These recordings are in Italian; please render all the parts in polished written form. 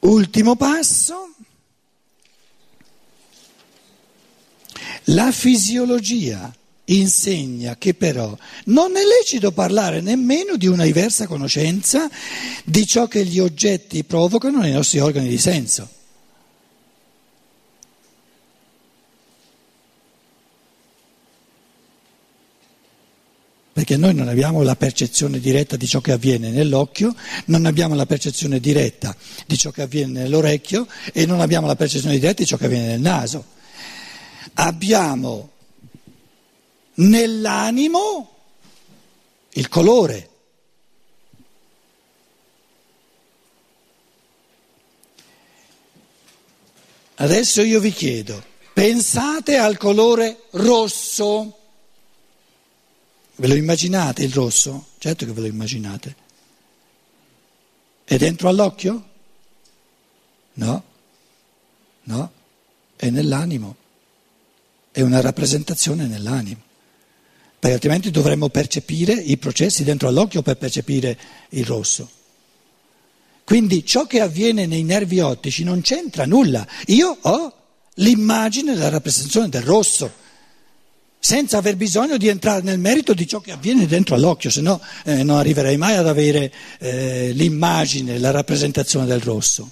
Ultimo passo, la fisiologia insegna che però non è lecito parlare nemmeno di una diversa conoscenza di ciò che gli oggetti provocano nei nostri organi di senso. Perché noi non abbiamo la percezione diretta di ciò che avviene nell'occhio, non abbiamo la percezione diretta di ciò che avviene nell'orecchio e non abbiamo la percezione diretta di ciò che avviene nel naso. Abbiamo nell'animo il colore, adesso io vi chiedo, pensate al colore rosso. Ve lo immaginate il rosso? Certo che ve lo immaginate. È dentro all'occhio? No, no, è nell'animo, è una rappresentazione nell'animo, perché altrimenti dovremmo percepire i processi dentro all'occhio per percepire il rosso. Quindi ciò che avviene nei nervi ottici non c'entra nulla, io ho l'immagine della rappresentazione del rosso, senza aver bisogno di entrare nel merito di ciò che avviene dentro all'occhio, se no non arriverei mai ad avere l'immagine, la rappresentazione del rosso.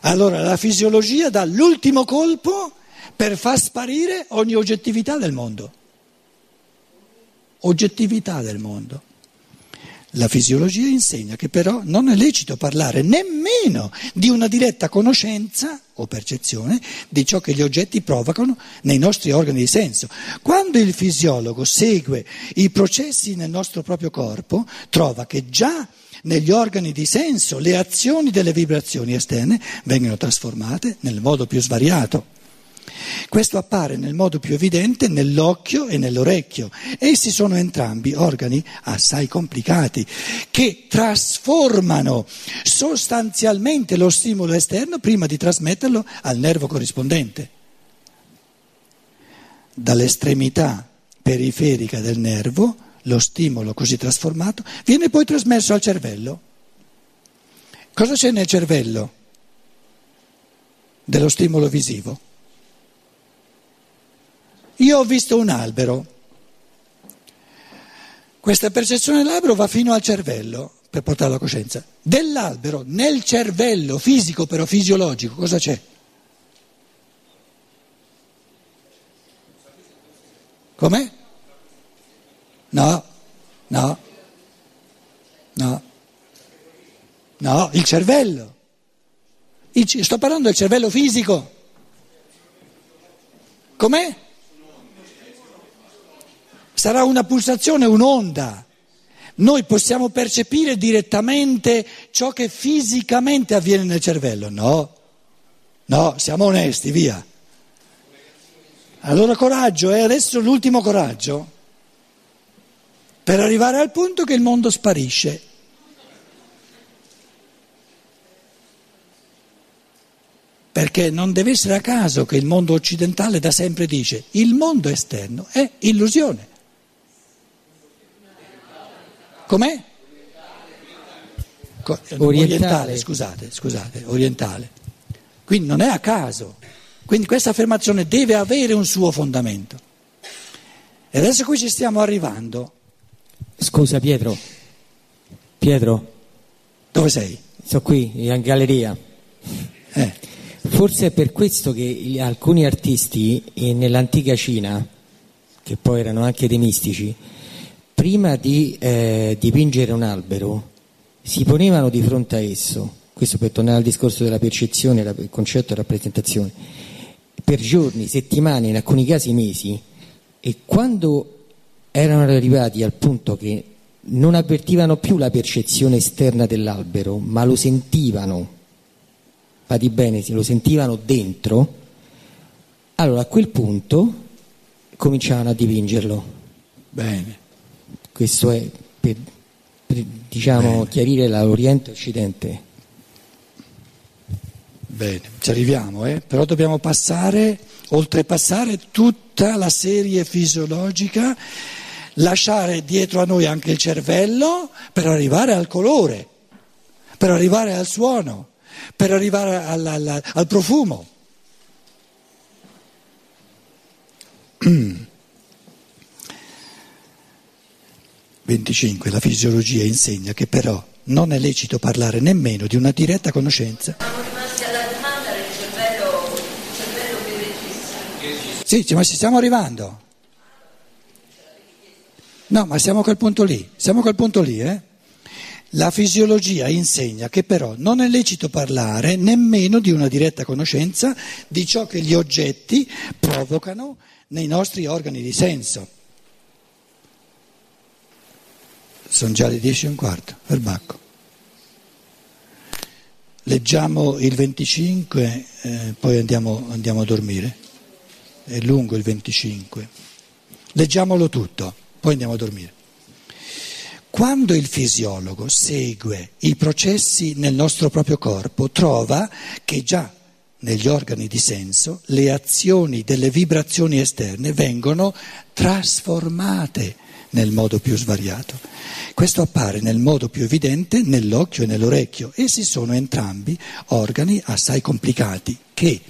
Allora la fisiologia dà l'ultimo colpo per far sparire ogni oggettività del mondo. Oggettività del mondo. La fisiologia insegna che però non è lecito parlare nemmeno di una diretta conoscenza o percezione di ciò che gli oggetti provocano nei nostri organi di senso. Quando il fisiologo segue i processi nel nostro proprio corpo, trova che già negli organi di senso le azioni delle vibrazioni esterne vengono trasformate nel modo più svariato. Questo appare nel modo più evidente nell'occhio e nell'orecchio. Essi sono entrambi organi assai complicati che trasformano sostanzialmente lo stimolo esterno prima di trasmetterlo al nervo corrispondente. Dall'estremità periferica del nervo lo stimolo così trasformato viene poi trasmesso al cervello. Cosa c'è nel cervello dello stimolo visivo? Io ho visto un albero, questa percezione dell'albero va fino al cervello per portare alla coscienza. Dell'albero nel cervello fisico però fisiologico cosa c'è? Com'è? No, il cervello. Sto parlando del cervello fisico. Com'è? Sarà una pulsazione, un'onda. Noi possiamo percepire direttamente ciò che fisicamente avviene nel cervello? No, siamo onesti, via. Allora coraggio, adesso l'ultimo coraggio, per arrivare al punto che il mondo sparisce. Perché non deve essere a caso che il mondo occidentale da sempre dice il mondo esterno è illusione. Com'è? Orientale, scusate, orientale. Quindi non è a caso. Quindi questa affermazione deve avere un suo fondamento. E adesso qui ci stiamo arrivando. Scusa Pietro. Pietro. Dove sei? Sono qui, in galleria. Forse è per questo che alcuni artisti nell'antica Cina, che poi erano anche dei mistici, prima di dipingere un albero si ponevano di fronte a esso, questo per tornare al discorso della percezione, il concetto di rappresentazione, per giorni, settimane, in alcuni casi mesi, e quando erano arrivati al punto che non avvertivano più la percezione esterna dell'albero, ma lo sentivano, fatti bene, lo sentivano dentro, allora a quel punto cominciavano a dipingerlo. Bene. Questo è per diciamo, chiarire l'Oriente e l'Occidente. Bene, ci arriviamo, però dobbiamo oltrepassare tutta la serie fisiologica, lasciare dietro a noi anche il cervello per arrivare al colore, per arrivare al suono, per arrivare al profumo. La fisiologia insegna che però non è lecito parlare nemmeno di una diretta conoscenza. Siamo rimasti alla domanda del cervello che registra. Sì, ma ci stiamo arrivando. No, ma siamo a quel punto lì, eh? La fisiologia insegna che però non è lecito parlare nemmeno di una diretta conoscenza di ciò che gli oggetti provocano nei nostri organi di senso. Sono già le 10:15, perbacco. Leggiamo il 25, poi andiamo a dormire. È lungo il 25. Leggiamolo tutto, poi andiamo a dormire. Quando il fisiologo segue i processi nel nostro proprio corpo, trova che già negli organi di senso le azioni delle vibrazioni esterne vengono trasformate nel modo più svariato. Questo appare nel modo più evidente nell'occhio e nell'orecchio. Essi sono entrambi organi assai complicati che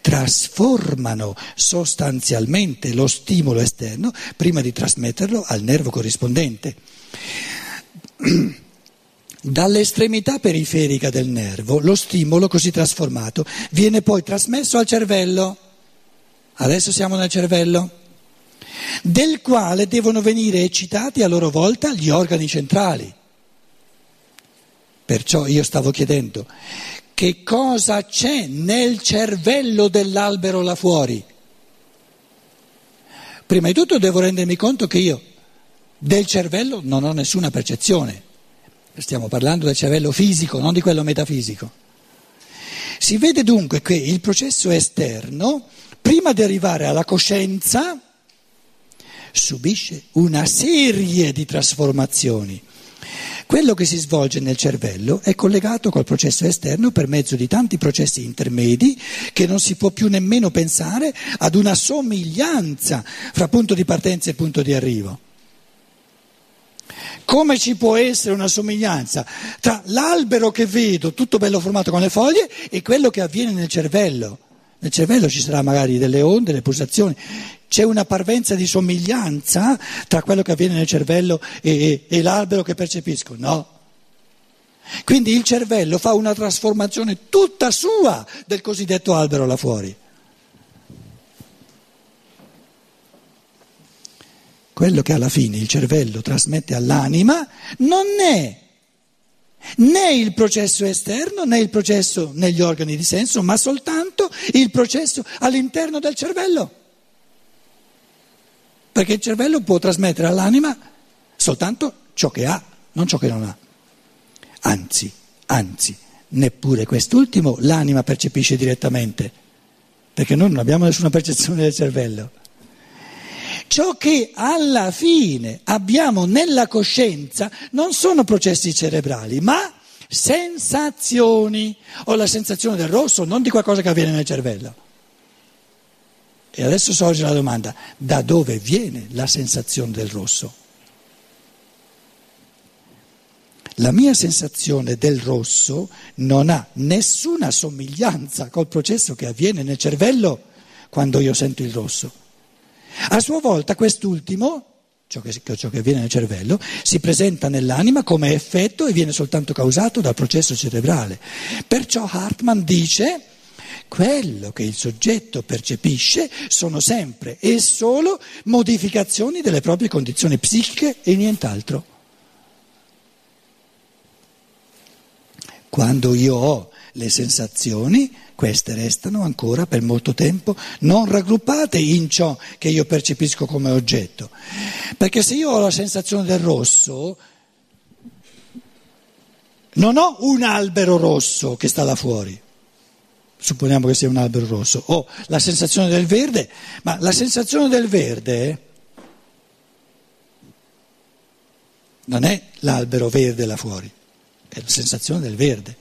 trasformano sostanzialmente lo stimolo esterno prima di trasmetterlo al nervo corrispondente. Dall'estremità periferica del nervo lo stimolo così trasformato viene poi trasmesso al cervello. Adesso siamo nel cervello, del quale devono venire eccitati a loro volta gli organi centrali. Perciò io stavo chiedendo: che cosa c'è nel cervello dell'albero là fuori? Prima di tutto devo rendermi conto che io del cervello non ho nessuna percezione. Stiamo parlando del cervello fisico, non di quello metafisico. Si vede dunque che il processo esterno, prima di arrivare alla coscienza, subisce una serie di trasformazioni. Quello che si svolge nel cervello è collegato col processo esterno per mezzo di tanti processi intermedi che non si può più nemmeno pensare ad una somiglianza fra punto di partenza e punto di arrivo. Come ci può essere una somiglianza tra l'albero che vedo, tutto bello formato con le foglie, e quello che avviene nel cervello? Nel cervello ci sarà magari delle onde, delle pulsazioni. C'è una parvenza di somiglianza tra quello che avviene nel cervello e l'albero che percepisco? No. Quindi il cervello fa una trasformazione tutta sua del cosiddetto albero là fuori. Quello che alla fine il cervello trasmette all'anima non è né il processo esterno né il processo negli organi di senso, ma soltanto il processo all'interno del cervello. Perché il cervello può trasmettere all'anima soltanto ciò che ha, non ciò che non ha. Anzi, neppure quest'ultimo l'anima percepisce direttamente, perché noi non abbiamo nessuna percezione del cervello. Ciò che alla fine abbiamo nella coscienza non sono processi cerebrali, ma sensazioni. Ho la sensazione del rosso, non di qualcosa che avviene nel cervello. E adesso sorge la domanda: da dove viene la sensazione del rosso? La mia sensazione del rosso non ha nessuna somiglianza col processo che avviene nel cervello quando io sento il rosso. A sua volta quest'ultimo, ciò che avviene nel cervello, si presenta nell'anima come effetto e viene soltanto causato dal processo cerebrale. Perciò Hartmann dice: quello che il soggetto percepisce sono sempre e solo modificazioni delle proprie condizioni psichiche e nient'altro. Quando io ho le sensazioni, queste restano ancora per molto tempo non raggruppate in ciò che io percepisco come oggetto. Perché se io ho la sensazione del rosso, non ho un albero rosso che sta là fuori. Supponiamo che sia un albero rosso, o la sensazione del verde, ma la sensazione del verde non è l'albero verde là fuori, è la sensazione del verde.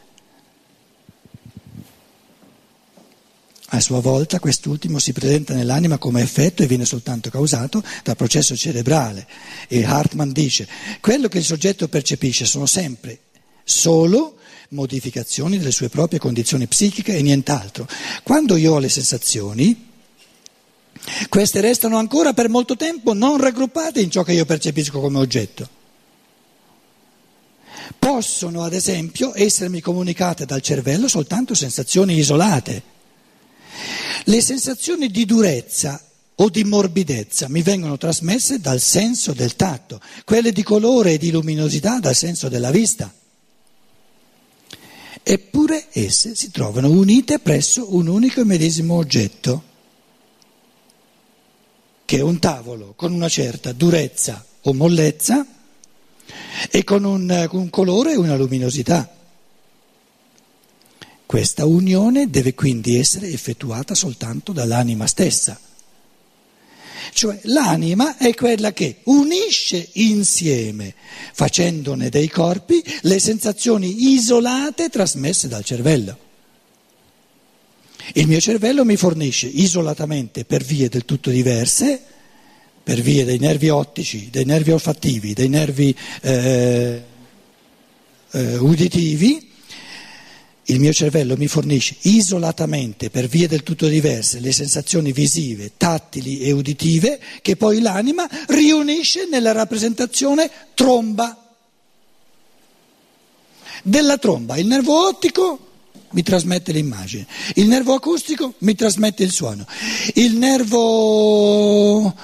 A sua volta quest'ultimo si presenta nell'anima come effetto e viene soltanto causato dal processo cerebrale. E Hartmann dice: quello che il soggetto percepisce sono sempre solo modificazioni delle sue proprie condizioni psichiche e nient'altro. Quando io ho le sensazioni, queste restano ancora per molto tempo non raggruppate in ciò che io percepisco come oggetto. Possono, ad esempio, essermi comunicate dal cervello soltanto sensazioni isolate. Le sensazioni di durezza o di morbidezza mi vengono trasmesse dal senso del tatto, quelle di colore e di luminosità dal senso della vista. Eppure esse si trovano unite presso un unico e medesimo oggetto, che è un tavolo con una certa durezza o mollezza e con un colore e una luminosità. Questa unione deve quindi essere effettuata soltanto dall'anima stessa. Cioè l'anima è quella che unisce insieme, facendone dei corpi, le sensazioni isolate trasmesse dal cervello. Il mio cervello mi fornisce isolatamente, per vie del tutto diverse, per vie dei nervi ottici, dei nervi olfattivi, dei nervi uditivi, il mio cervello mi fornisce isolatamente, per vie del tutto diverse, le sensazioni visive, tattili e uditive, che poi l'anima riunisce nella rappresentazione tromba. Della tromba, il nervo ottico mi trasmette l'immagine, il nervo acustico mi trasmette il suono, il nervo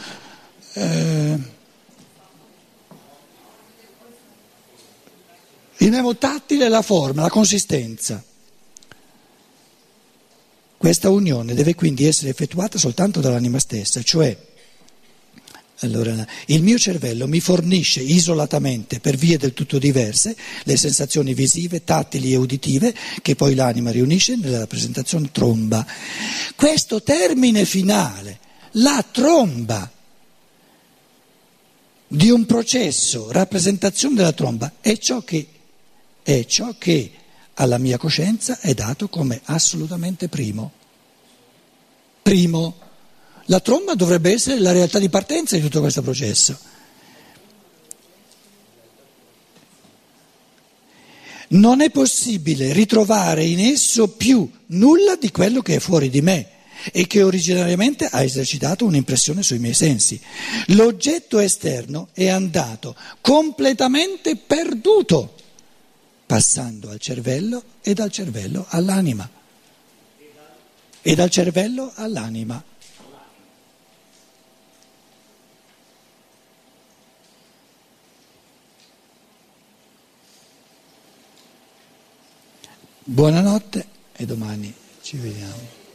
tattile è la forma, la consistenza. Questa unione deve quindi essere effettuata soltanto dall'anima stessa, cioè allora, il mio cervello mi fornisce isolatamente, per vie del tutto diverse, le sensazioni visive, tattili e uditive che poi l'anima riunisce nella rappresentazione tromba. Questo termine finale, la tromba, di un processo, rappresentazione della tromba, è ciò che alla mia coscienza è dato come assolutamente primo. Primo, la tromba dovrebbe essere la realtà di partenza di tutto questo processo. Non è possibile ritrovare in esso più nulla di quello che è fuori di me e che originariamente ha esercitato un'impressione sui miei sensi. L'oggetto esterno è andato completamente perduto, passando al cervello e dal cervello all'anima. Buonanotte e domani ci vediamo.